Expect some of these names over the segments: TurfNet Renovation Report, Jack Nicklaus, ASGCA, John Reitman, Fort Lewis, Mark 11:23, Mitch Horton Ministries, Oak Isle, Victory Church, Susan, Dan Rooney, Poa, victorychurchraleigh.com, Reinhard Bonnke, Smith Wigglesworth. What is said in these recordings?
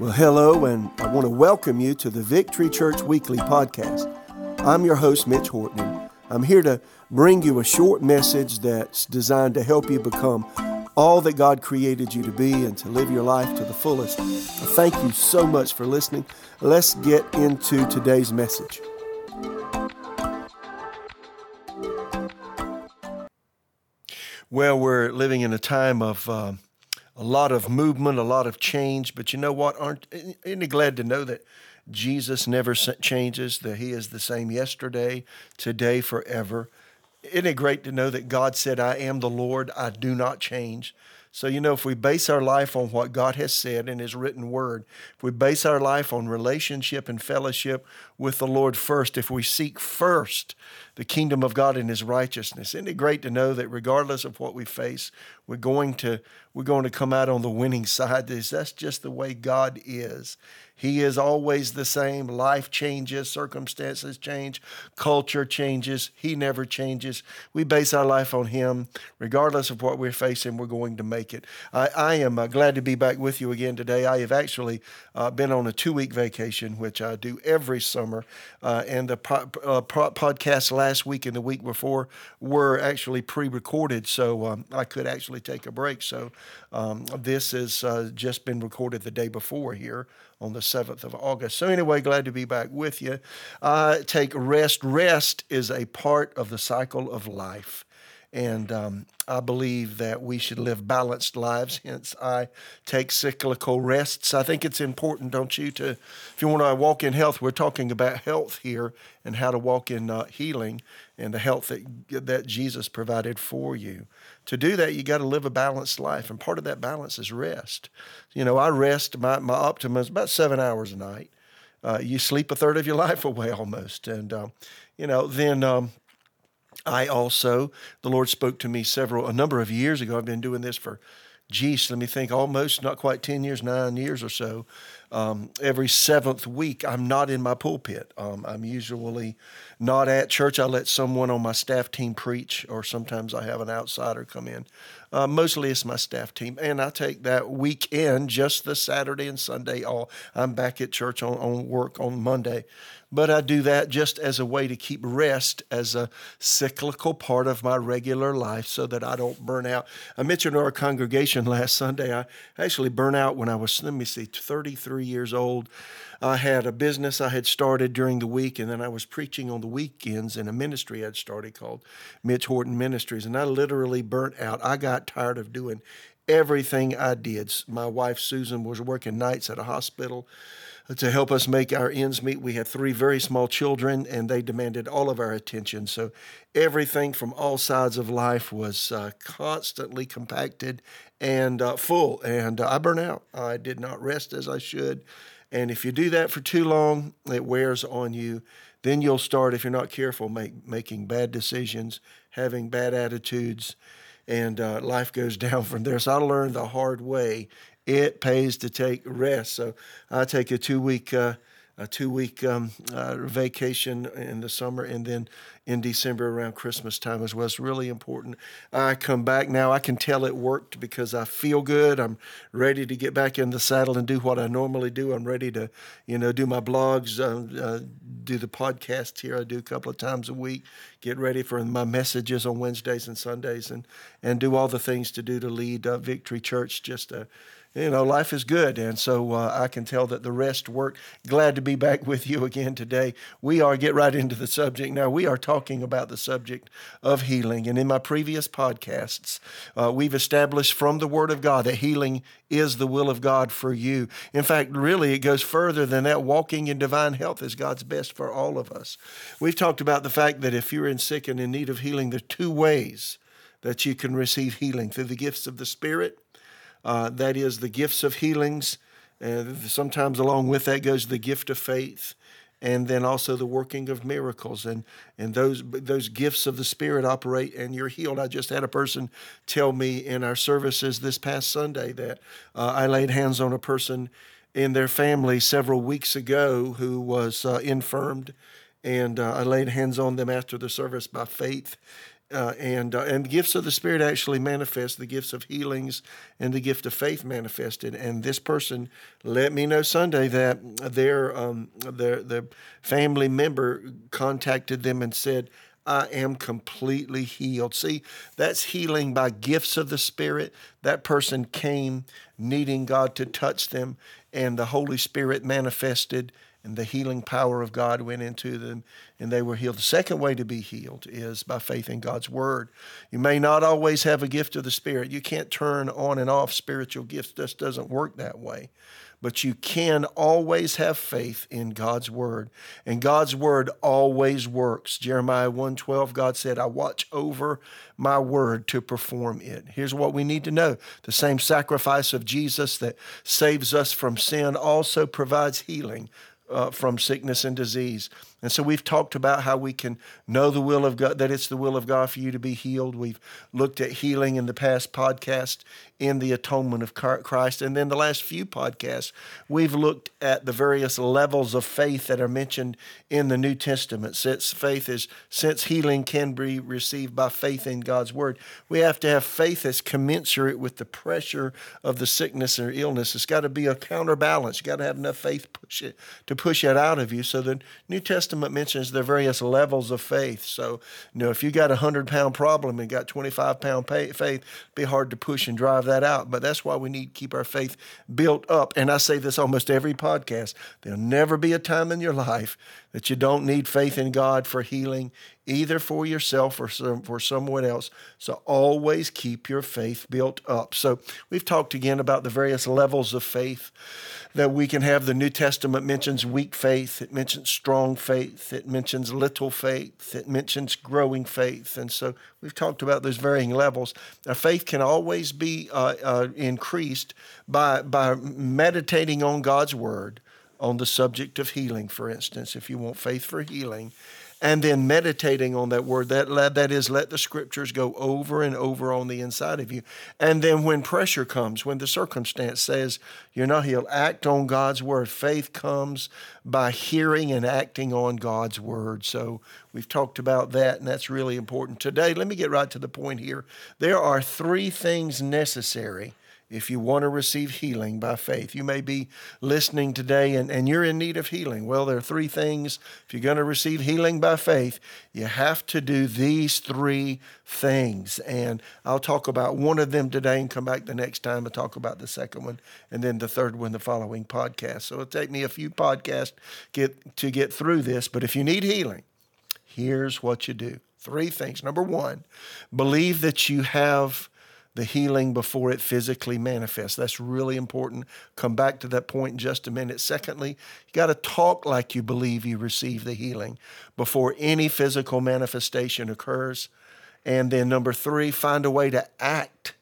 Well, hello, and I want to welcome you to the Victory Church Weekly Podcast. I'm your host, Mitch Horton, and I'm here to bring you a short message that's designed to help you become all that God created you to be and to live your life to the fullest. Thank you so much for listening. Let's get into today's message. Well, we're living in a time of a lot of movement, a lot of change, but you know what? Isn't it glad to know that Jesus never changes, that He is the same yesterday, today, forever? Isn't it great to know that God said, I am the Lord, I do not change? So, you know, if we base our life on what God has said in His written word, if we base our life on relationship and fellowship with the Lord first, if we seek first the kingdom of God and His righteousness, isn't it great to know that regardless of what we face, we're going to come out on the winning side? That's just the way God is. He is always the same. Life changes, circumstances change, culture changes. He never changes. We base our life on Him. Regardless of what we're facing, we're going to make it. I am glad to be back with you again today. I have actually been on a 2-week vacation, which I do every summer. And the podcast last week and the week before were actually pre-recorded, so I could actually take a break. So this has just been recorded the day before here on the 7th of August. So anyway, glad to be back with you. Take rest. Rest is a part of the cycle of life. And I believe that we should live balanced lives, hence I take cyclical rests. I think it's important, don't you, if you want to walk in health, we're talking about health here and how to walk in healing and the health that Jesus provided for you. To do that, you got to live a balanced life, and part of that balance is rest. You know, I rest, my optimum is about 7 hours a night. You sleep a third of your life away almost, and, you know, then... I also, the Lord spoke to me a number of years ago. I've been doing this for, almost not quite 10 years, 9 years or so. Every seventh week, I'm not in my pulpit. I'm usually not at church. I let someone on my staff team preach, or sometimes I have an outsider come in. Mostly it's my staff team. And I take that weekend, just the Saturday and Sunday off. I'm back at church on work on Monday. But I do that just as a way to keep rest as a cyclical part of my regular life so that I don't burn out. I mentioned our congregation last Sunday. I actually burned out when I was, 33 years old. I had a business I had started during the week, and then I was preaching on the weekends in a ministry I'd started called Mitch Horton Ministries, and I literally burnt out. I got tired of doing everything I did. My wife, Susan, was working nights at a hospital to help us make our ends meet. We had 3 very small children, and they demanded all of our attention. So everything from all sides of life was constantly compacted and full, and I burnt out. I did not rest as I should. And if you do that for too long, it wears on you. Then you'll start, if you're not careful, making bad decisions, having bad attitudes, and life goes down from there. So I learned the hard way. It pays to take rest. So I take a 2-week vacation in the summer, and then in December around Christmas time as well. It's really important. I come back now. I can tell it worked because I feel good. I'm ready to get back in the saddle and do what I normally do. I'm ready to, do my blogs, do the podcast here. I do a couple of times a week, get ready for my messages on Wednesdays and Sundays, and do all the things to do to lead Victory Church. Life is good, and so I can tell that the rest worked. Glad to be back with you again today. Get right into the subject now. We are talking about the subject of healing, and in my previous podcasts, we've established from the Word of God that healing is the will of God for you. In fact, really, it goes further than that. Walking in divine health is God's best for all of us. We've talked about the fact that if you're sick and in need of healing, there are 2 ways that you can receive healing: through the gifts of the Spirit. That is the gifts of healings. Sometimes along with that goes the gift of faith, and then also the working of miracles. And those gifts of the Spirit operate, and you're healed. I just had a person tell me in our services this past Sunday that I laid hands on a person in their family several weeks ago who was infirmed, and I laid hands on them after the service by faith. And gifts of the Spirit actually manifest, the gifts of healings and the gift of faith manifested. And this person let me know Sunday that their family member contacted them and said, I am completely healed. See, that's healing by gifts of the Spirit. That person came needing God to touch them, and the Holy Spirit manifested, and the healing power of God went into them, and they were healed. The second way to be healed is by faith in God's Word. You may not always have a gift of the Spirit. You can't turn on and off spiritual gifts. It just doesn't work that way. But you can always have faith in God's Word, and God's Word always works. Jeremiah 1:12, God said, I watch over my Word to perform it. Here's what we need to know. The same sacrifice of Jesus that saves us from sin also provides healing from sickness and disease. And so we've talked about how we can know the will of God, that it's the will of God for you to be healed. We've looked at healing in the past podcast in the atonement of Christ. And then the last few podcasts, we've looked at the various levels of faith that are mentioned in the New Testament. Since healing can be received by faith in God's Word, we have to have faith that's commensurate with the pressure of the sickness or illness. It's got to be a counterbalance. You've got to have enough faith to push it out of you. So the New Testament mentions the various levels of faith. So, if you got a 100-pound problem and got 25-pound faith, it'd be hard to push and drive that out. But that's why we need to keep our faith built up. And I say this almost every podcast. There'll never be a time in your life that you don't need faith in God for healing, either for yourself or for someone else. So always keep your faith built up. So we've talked again about the various levels of faith that we can have. The New Testament mentions weak faith. It mentions strong faith. It mentions little faith. It mentions growing faith. And so we've talked about those varying levels. Now, faith can always be increased by meditating on God's Word on the subject of healing, for instance, if you want faith for healing, and then meditating on that Word. That is, let the Scriptures go over and over on the inside of you. And then when pressure comes, when the circumstance says you're not healed, act on God's Word. Faith comes by hearing and acting on God's Word. So we've talked about that, and that's really important. Today, let me get right to the point here. There are three things necessary if you want to receive healing by faith. You may be listening today and you're in need of healing. Well, there are three things. If you're going to receive healing by faith, you have to do these three things. And I'll talk about one of them today and come back the next time and talk about the second one, and then the third one the following podcast. So it'll take me a few podcasts to get through this. But if you need healing, here's what you do. Three things. Number one, believe that you have the healing before it physically manifests. That's really important. Come back to that point in just a minute. Secondly, you got to talk like you believe you receive the healing before any physical manifestation occurs. And then number three, find a way to act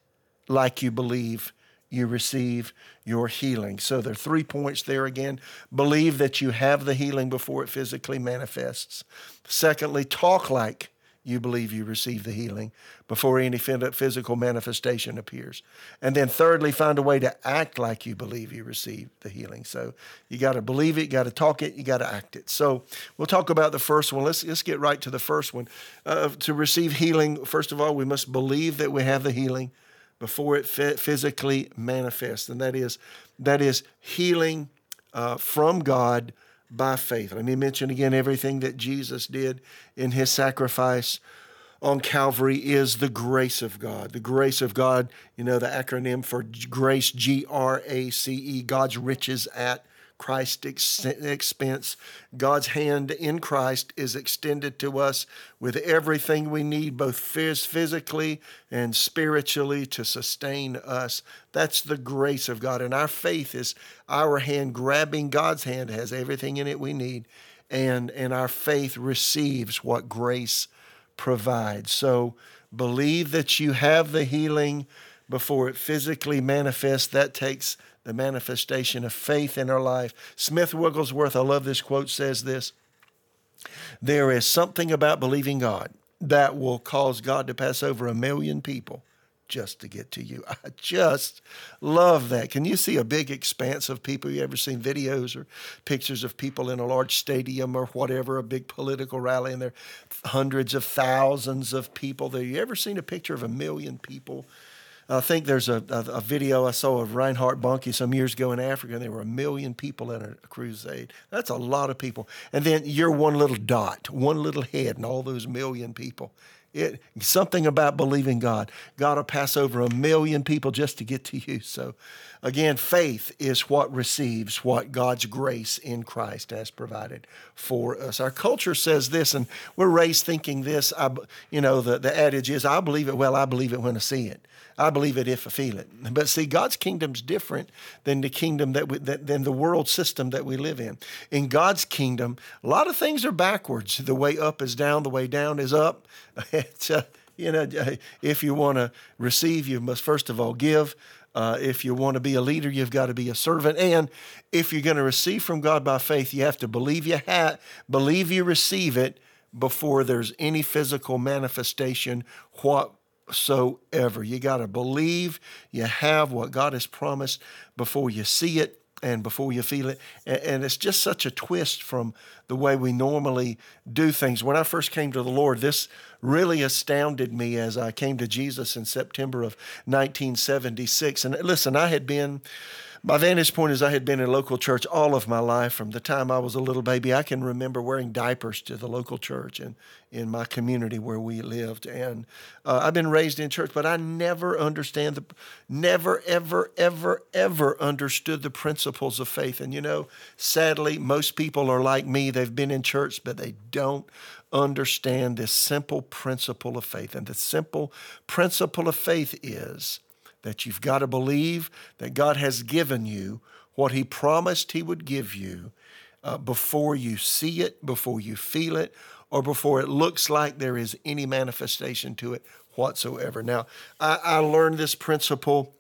like you believe you receive your healing. So there are 3 points there again. Believe that you have the healing before it physically manifests. Secondly, talk like you believe you receive the healing before any physical manifestation appears. And then thirdly, find a way to act like you believe you receive the healing. So you got to believe it, you got to talk it, you got to act it. So we'll talk about the first one. Let's get right to the first one. To receive healing, first of all, we must believe that we have the healing before it physically manifests. And that is healing from God by faith. Let me mention again, everything that Jesus did in his sacrifice on Calvary is the grace of God. The grace of God, the acronym for grace, G-R-A-C-E, God's riches at Christ's expense. God's hand in Christ is extended to us with everything we need, both physically and spiritually, to sustain us. That's the grace of God. And our faith is our hand grabbing God's hand. It has everything in it we need. And our faith receives what grace provides. So believe that you have the healing before it physically manifests. That takes the manifestation of faith in our life. Smith Wigglesworth, I love this quote, says this: there is something about believing God that will cause God to pass over 1 million people just to get to you. I just love that. Can you see a big expanse of people? You ever seen videos or pictures of people in a large stadium or whatever, a big political rally, and there are hundreds of thousands of people there? You ever seen a picture of 1 million people? I think there's a video I saw of Reinhard Bonnke some years ago in Africa, and there were 1 million people in a crusade. That's a lot of people. And then you're one little dot, one little head, and all those 1 million people. Something about believing God. God will pass over 1 million people just to get to you. So, again, faith is what receives what God's grace in Christ has provided for us. Our culture says this, and we're raised thinking this. The adage is, I believe it, well, I believe it when I see it. I believe it if I feel it. But see, God's kingdom's different than the kingdom than the world system that we live in. In God's kingdom, a lot of things are backwards. The way up is down. The way down is up. If you want to receive, you must first of all give. If you want to be a leader, you've got to be a servant. And if you're going to receive from God by faith, you have to believe you receive it before there's any physical manifestation whatsoever. You got to believe you have what God has promised before you see it and before you feel it. And it's just such a twist from the way we normally do things. When I first came to the Lord, this really astounded me as I came to Jesus in September of 1976. And listen, my vantage point is I had been in local church all of my life. From the time I was a little baby, I can remember wearing diapers to the local church and in my community where we lived. And I've been raised in church, but I never understood the principles of faith. And sadly, most people are like me. They've been in church, but they don't understand this simple principle of faith. And the simple principle of faith is that you've got to believe that God has given you what He promised He would give you before you see it, before you feel it, or before it looks like there is any manifestation to it whatsoever. Now, I learned this principle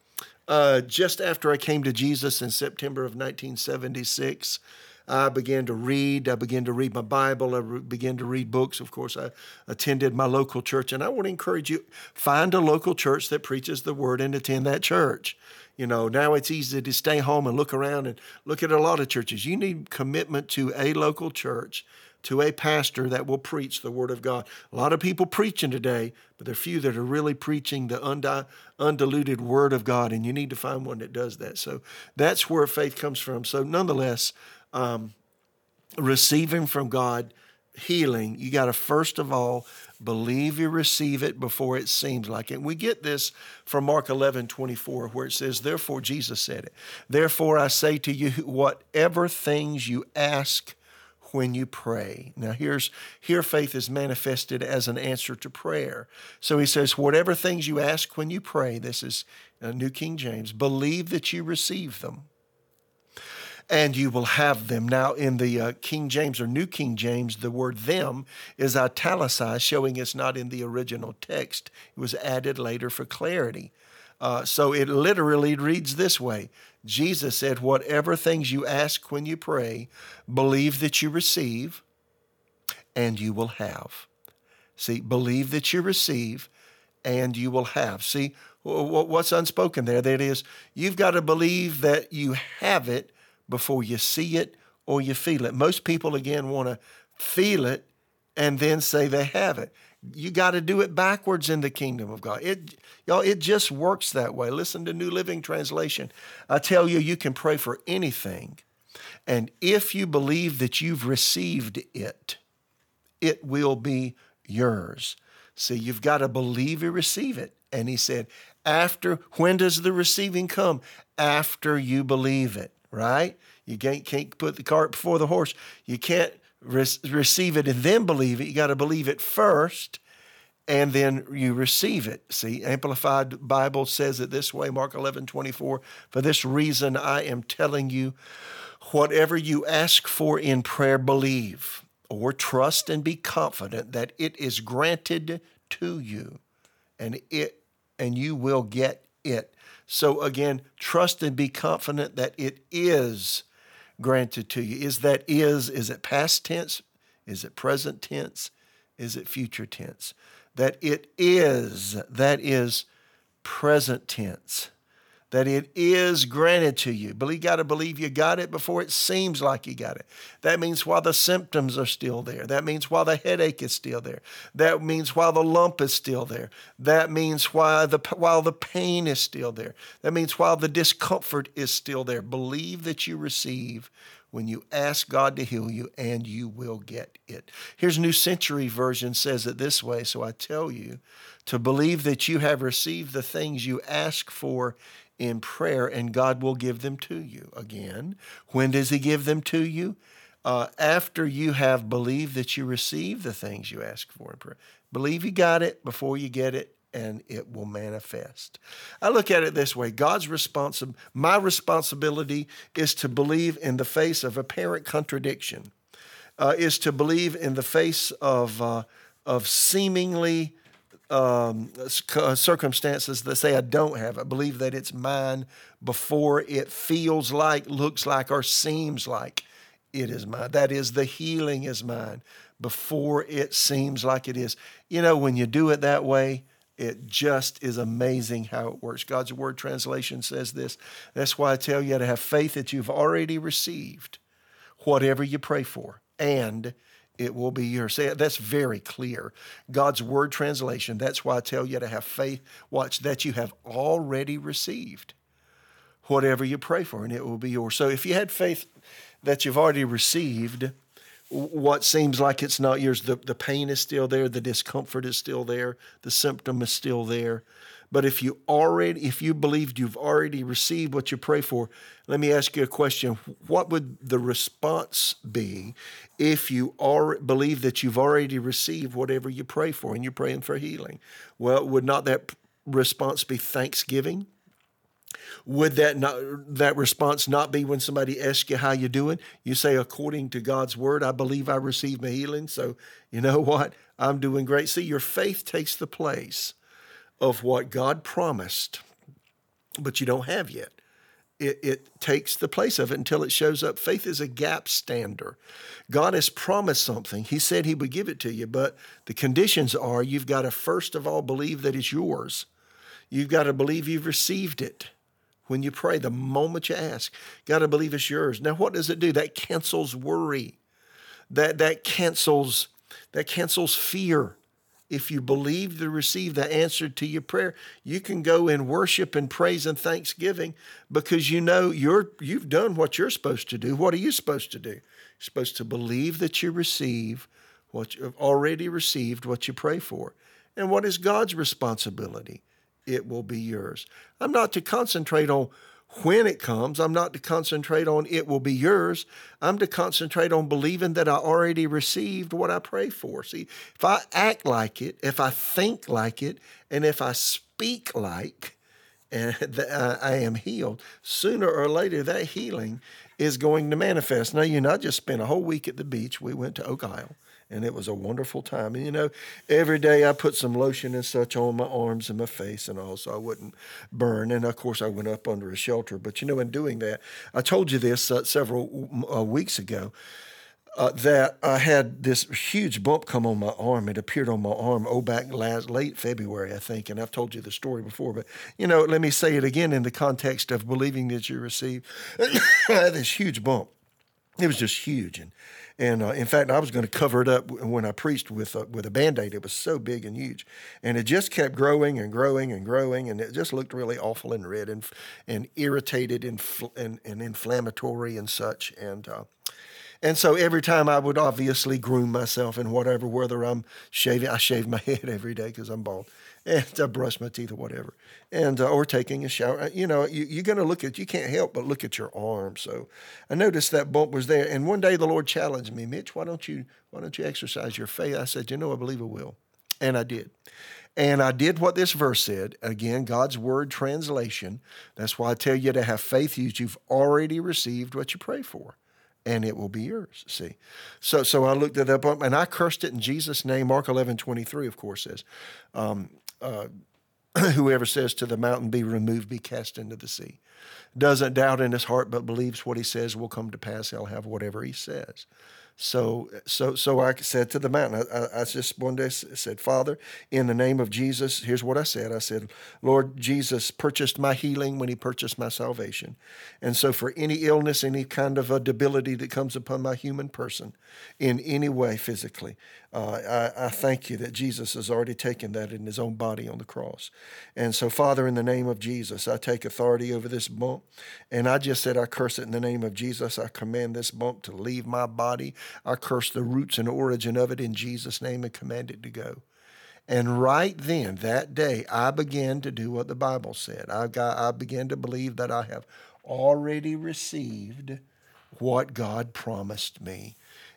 just after I came to Jesus in September of 1976. I began to read my Bible. I began to read books. Of course, I attended my local church. And I want to encourage you, find a local church that preaches the Word and attend that church. Now it's easy to stay home and look around and look at a lot of churches. You need commitment to a local church, to a pastor that will preach the Word of God. A lot of people preaching today, but there are few that are really preaching the undiluted Word of God, and you need to find one that does that. So that's where faith comes from. So nonetheless, receiving from God healing, you got to first of all believe you receive it before it seems like it. And we get this from Mark 11:24, where it says, therefore, Jesus said it. Therefore, I say to you, whatever things you ask when you pray. Now, here faith is manifested as an answer to prayer. So he says, whatever things you ask when you pray, this is New King James, believe that you receive them, and you will have them. Now, in the King James or New King James, the word them is italicized, showing it's not in the original text. It was added later for clarity. So it literally reads this way. Jesus said, whatever things you ask when you pray, believe that you receive, and you will have. See, believe that you receive, and you will have. See, what's unspoken there? That is, you've got to believe that you have it before you see it or you feel it. Most people, again, want to feel it and then say they have it. You got to do it backwards in the kingdom of God. It just works that way. Listen to New Living Translation. I tell you, you can pray for anything, and if you believe that you've received it, it will be yours. See, you've got to believe you receive it. And he said, when does the receiving come? After you believe it. Right? You can't put the cart before the horse. You can't receive it and then believe it. You got to believe it first, and then you receive it. See, Amplified Bible says it this way, Mark 11:24. For this reason, I am telling you, whatever you ask for in prayer, believe or trust and be confident that it is granted to you, and you will get it. So again, trust and be confident that it is granted to you. Is it past tense? Is it present tense? Is it future tense? That it is present tense, that it is granted to you. But you got to believe you got it before it seems like you got it. That means while the symptoms are still there. That means while the headache is still there. That means while the lump is still there. That means while the pain is still there. That means while the discomfort is still there. Believe that you receive when you ask God to heal you, and you will get it. Here's New Century Version says it this way, so I tell you to believe that you have received the things you ask for in prayer, and God will give them to you. Again, when does he give them to you? After you have believed that you receive the things you ask for in prayer. Believe you got it before you get it, and it will manifest. I look at it this way. My responsibility is to believe in the face of apparent contradiction, is to believe in the face of seemingly circumstances that say I don't have it. Believe that it's mine before it feels like, looks like, or seems like it is mine. That is, the healing is mine before it seems like it is. You know, when you do it that way, it just is amazing how it works. God's Word translation says this. That's why I tell you to have faith that you've already received whatever you pray for, and it will be yours. That's very clear. God's Word translation, that's why I tell you to have faith, watch, that you have already received whatever you pray for, and it will be yours. So if you had faith that you've already received what seems like it's not yours, the pain is still there, the discomfort is still there, the symptom is still there. But if you believed you've already received what you pray for, let me ask you a question. What would the response be if you believe that you've already received whatever you pray for and you're praying for healing? Well, would not that response be thanksgiving? Would that response not be when somebody asks you how you're doing? You say, according to God's Word, I believe I received my healing. So you know what? I'm doing great. See, your faith takes the place of what God promised, but you don't have yet. It takes the place of it until it shows up. Faith is a gap stander. God has promised something. He said he would give it to you, but the conditions are you've got to first of all believe that it's yours. You've got to believe you've received it. When you pray, the moment you ask, got to believe it's yours. Now, what does it do? That cancels worry. That cancels fear. If you believe to receive the answer to your prayer, you can go in worship and praise and thanksgiving because you know you've done what you're supposed to do. What are you supposed to do? You're supposed to believe that you receive what you've already received, what you pray for. And what is God's responsibility? It will be yours. I'm not to concentrate on when it comes. I'm not to concentrate on it will be yours. I'm to concentrate on believing that I already received what I pray for. See, if I act like it, if I think like it, and if I speak like I am healed, sooner or later that healing is going to manifest. Now, you know, I just spent a whole week at the beach. We went to Oak Isle. And it was a wonderful time. And, you know, every day I put some lotion and such on my arms and my face and all so I wouldn't burn. And, of course, I went up under a shelter. But, you know, in doing that, I told you this several weeks ago that I had this huge bump come on my arm. It appeared on my arm back late February, I think. And I've told you the story before. But, you know, let me say it again in the context of believing that you receive this huge bump. It was just huge. And in fact, I was going to cover it up when I preached with a Band-Aid. It was so big and huge. And it just kept growing and growing and growing, and it just looked really awful and red and irritated and inflammatory and such. And so every time I would obviously groom myself and whatever, whether I'm shaving, I shave my head every day because I'm bald, and I brush my teeth or whatever, and or taking a shower. You know, you're going to you can't help but look at your arm. So I noticed that bump was there. And one day the Lord challenged me, Mitch, why don't you exercise your faith? I said, you know, I believe I will. And I did. And I did what this verse said. Again, God's Word translation. That's why I tell you to have faith that you've already received what you pray for. And it will be yours, see. So I looked it up, and I cursed it in Jesus' name. Mark 11:23, of course, says, whoever says to the mountain, be removed, be cast into the sea, doesn't doubt in his heart, but believes what he says will come to pass, he'll have whatever he says. So I said to the mountain, I just one day said, Father, in the name of Jesus, here's what I said. I said, Lord, Jesus purchased my healing when he purchased my salvation. And so for any illness, any kind of a debility that comes upon my human person in any way physically, I thank you that Jesus has already taken that in his own body on the cross. And so, Father, in the name of Jesus, I take authority over this bump. And I just said, I curse it in the name of Jesus. I command this bump to leave my body. I curse the roots and origin of it in Jesus' name and command it to go. And right then, that day, I began to do what the Bible said. I began to believe that I have already received what God promised me.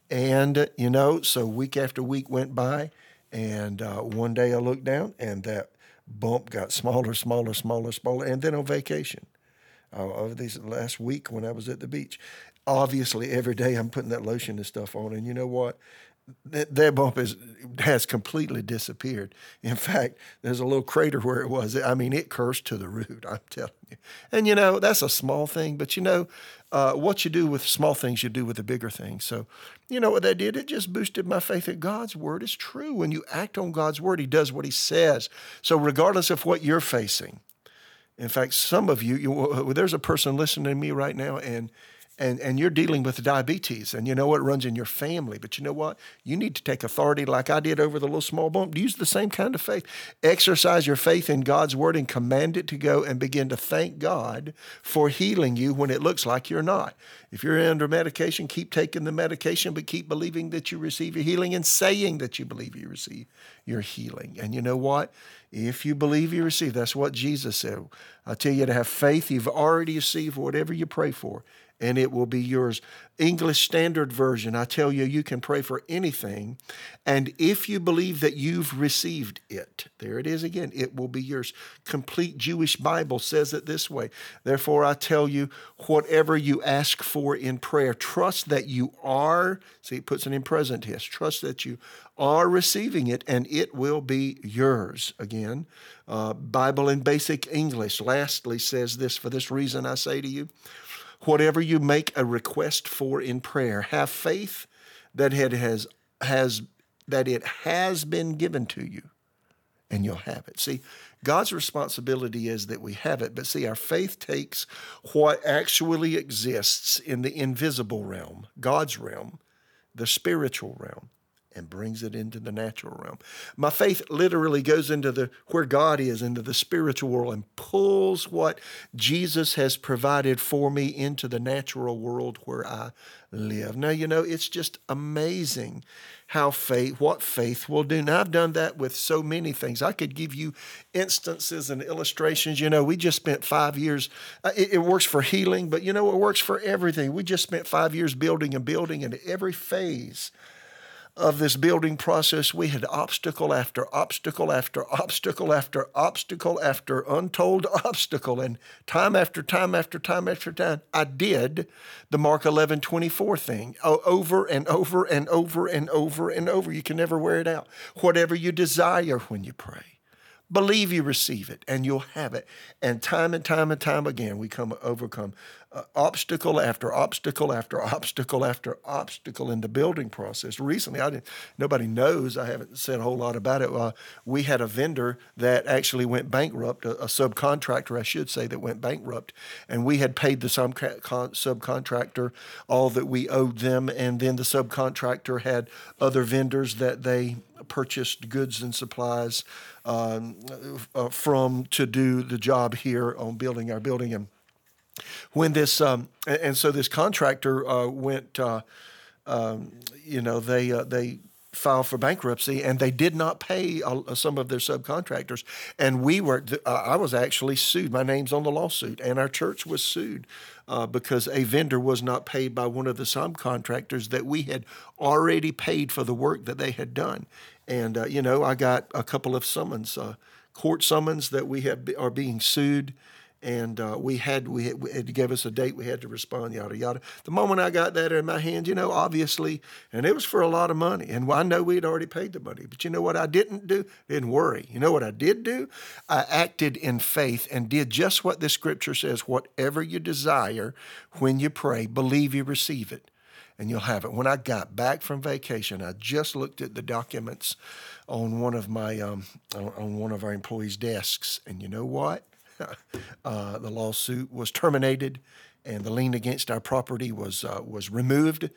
And, you know, so week after week went by, and one day I looked down, and that bump got smaller, and then on vacation. Over these last week when I was at the beach. Obviously, every day I'm putting that lotion and stuff on, and you know what? That bump has completely disappeared. In fact, there's a little crater where it was. I mean, it cursed to the root, I'm telling you. And, you know, that's a small thing, but, you know, what you do with small things, you do with the bigger things. So, you know what that did? It just boosted my faith that God's word is true. When you act on God's word, he does what he says. So regardless of what you're facing, in fact, some of you, there's a person listening to me right now, and you're dealing with diabetes, and you know what runs in your family. But you know what? You need to take authority like I did over the little small bump. Use the same kind of faith. Exercise your faith in God's word and command it to go and begin to thank God for healing you when it looks like you're not. If you're under medication, keep taking the medication, but keep believing that you receive your healing and saying that you believe you receive your healing. And you know what? If you believe you receive, that's what Jesus said. I tell you to have faith. You've already received whatever you pray for, and it will be yours. English Standard Version, I tell you, you can pray for anything. And if you believe that you've received it, there it is again, it will be yours. Complete Jewish Bible says it this way. Therefore, I tell you, whatever you ask for in prayer, trust that you are, see, it puts it in present tense, trust that you are receiving it and it will be yours. Again, Bible in Basic English lastly says this, for this reason I say to you, whatever you make a request for in prayer, have faith that it has been given to you, and you'll have it. See, God's responsibility is that we have it, but see, our faith takes what actually exists in the invisible realm, God's realm, the spiritual realm, and brings it into the natural realm. My faith literally goes into where God is, into the spiritual world, and pulls what Jesus has provided for me into the natural world where I live. Now, you know, it's just amazing what faith will do. Now, I've done that with so many things. I could give you instances and illustrations. You know, we just spent 5 years. It works for healing, but you know, it works for everything. We just spent 5 years building, and every phase of this building process, we had obstacle after obstacle after obstacle after obstacle after untold obstacle, and time after time, I did the Mark 11:24 thing over and over. You can never wear it out. Whatever you desire when you pray, believe you receive it, and you'll have it. And time and time again, we overcome obstacle after obstacle after obstacle after obstacle in the building process. Recently, nobody knows, I haven't said a whole lot about it. We had a vendor that actually went bankrupt, a subcontractor, I should say, that went bankrupt. And we had paid the subcontractor all that we owed them. And then the subcontractor had other vendors that they purchased goods and supplies from to do the job here on building our building. And when this so this contractor went, you know, they filed for bankruptcy, and they did not pay some of their subcontractors, and I was actually sued. My name's on the lawsuit, and our church was sued because a vendor was not paid by one of the subcontractors that we had already paid for the work that they had done. And you know, I got a couple of summons, court summons, that we are being sued. And it gave us a date. We had to respond, yada, yada. The moment I got that in my hand, you know, obviously, and it was for a lot of money. And I know we had already paid the money. But you know what I didn't do? Didn't worry. You know what I did do? I acted in faith and did just what the Scripture says. Whatever you desire when you pray, believe you receive it. and you'll have it. When I got back from vacation, I just looked at the documents on one of my on one of our employees' desks, and you know what? The lawsuit was terminated, and the lien against our property was removed.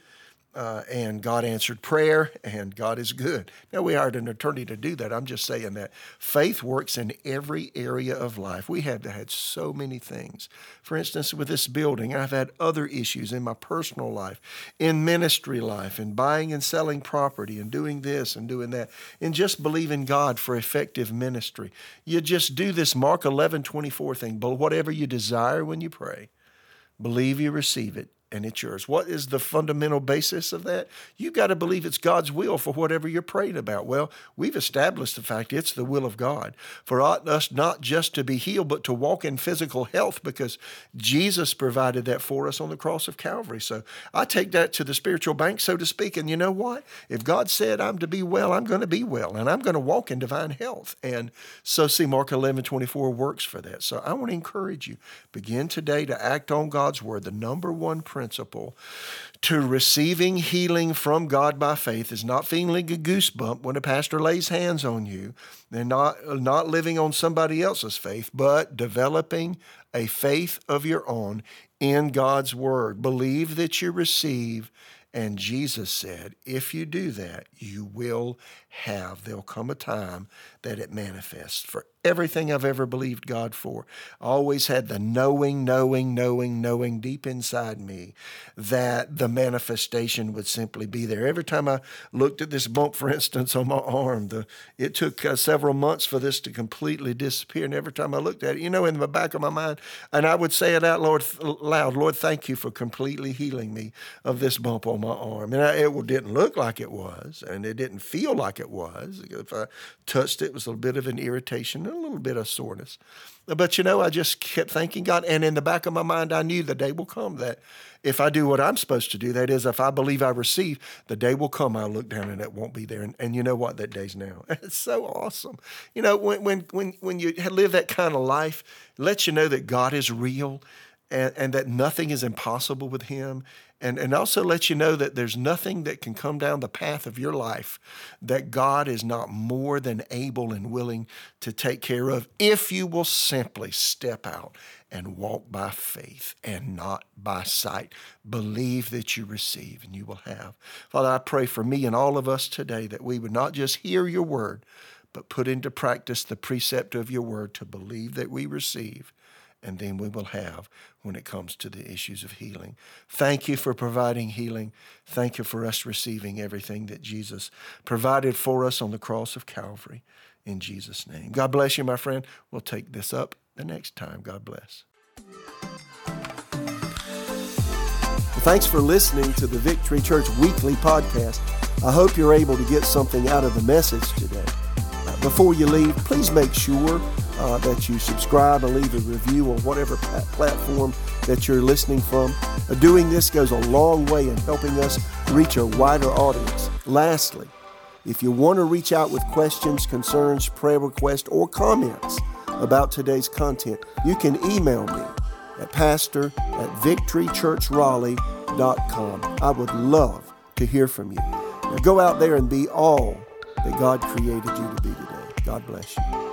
And God answered prayer, and God is good. Now, we hired an attorney to do that. I'm just saying that faith works in every area of life. We have had so many things. For instance, with this building, I've had other issues in my personal life, in ministry life, in buying and selling property, and doing this and doing that, and just believing God for effective ministry. You just do this Mark 11:24 thing, but whatever you desire when you pray, believe you receive it, and it's yours. What is the fundamental basis of that? You got to believe it's God's will for whatever you're praying about. Well, we've established the fact it's the will of God for us not just to be healed, but to walk in physical health, because Jesus provided that for us on the cross of Calvary. So I take that to the spiritual bank, so to speak. And you know what? If God said I'm to be well, I'm going to be well, and I'm going to walk in divine health. And so see, Mark 11:24 works for that. So I want to encourage you, begin today to act on God's word. The number one principle to receiving healing from God by faith is not feeling a goosebump when a pastor lays hands on you, and not living on somebody else's faith, but developing a faith of your own in God's word. Believe that you receive. And Jesus said, if you do that, you will have. There'll come a time that it manifests. For everything I've ever believed God for, I always had the knowing deep inside me that the manifestation would simply be there. Every time I looked at this bump, for instance, on my arm, it took several months for this to completely disappear. And every time I looked at it, you know, in the back of my mind, and I would say it out loud, Lord, thank you for completely healing me of this bump on my arm. And it didn't look like it was, and it didn't feel like it was. If I touched it, it was a bit of an irritation, a little bit of soreness. But, you know, I just kept thanking God. And in the back of my mind, I knew the day will come that if I do what I'm supposed to do, that is, if I believe I receive, the day will come I'll look down and it won't be there. And you know what? That day's now. It's so awesome. You know, when you live that kind of life, it lets you know that God is real, and that nothing is impossible with him. And also let you know that there's nothing that can come down the path of your life that God is not more than able and willing to take care of, if you will simply step out and walk by faith and not by sight. Believe that you receive, and you will have. Father, I pray for me and all of us today that we would not just hear your word, but put into practice the precept of your word to believe that we receive, and then we will have when it comes to the issues of healing. Thank you for providing healing. Thank you for us receiving everything that Jesus provided for us on the cross of Calvary. In Jesus' name. God bless you, my friend. We'll take this up the next time. God bless. Thanks for listening to the Victory Church Weekly Podcast. I hope you're able to get something out of the message today. Before you leave, please make sure that you subscribe and leave a review on whatever platform that you're listening from. Doing this goes a long way in helping us reach a wider audience. Lastly, if you want to reach out with questions, concerns, prayer requests, or comments about today's content, you can email me at pastor@victorychurchraleigh.com. I would love to hear from you. Now go out there and be all that God created you to be today. God bless you.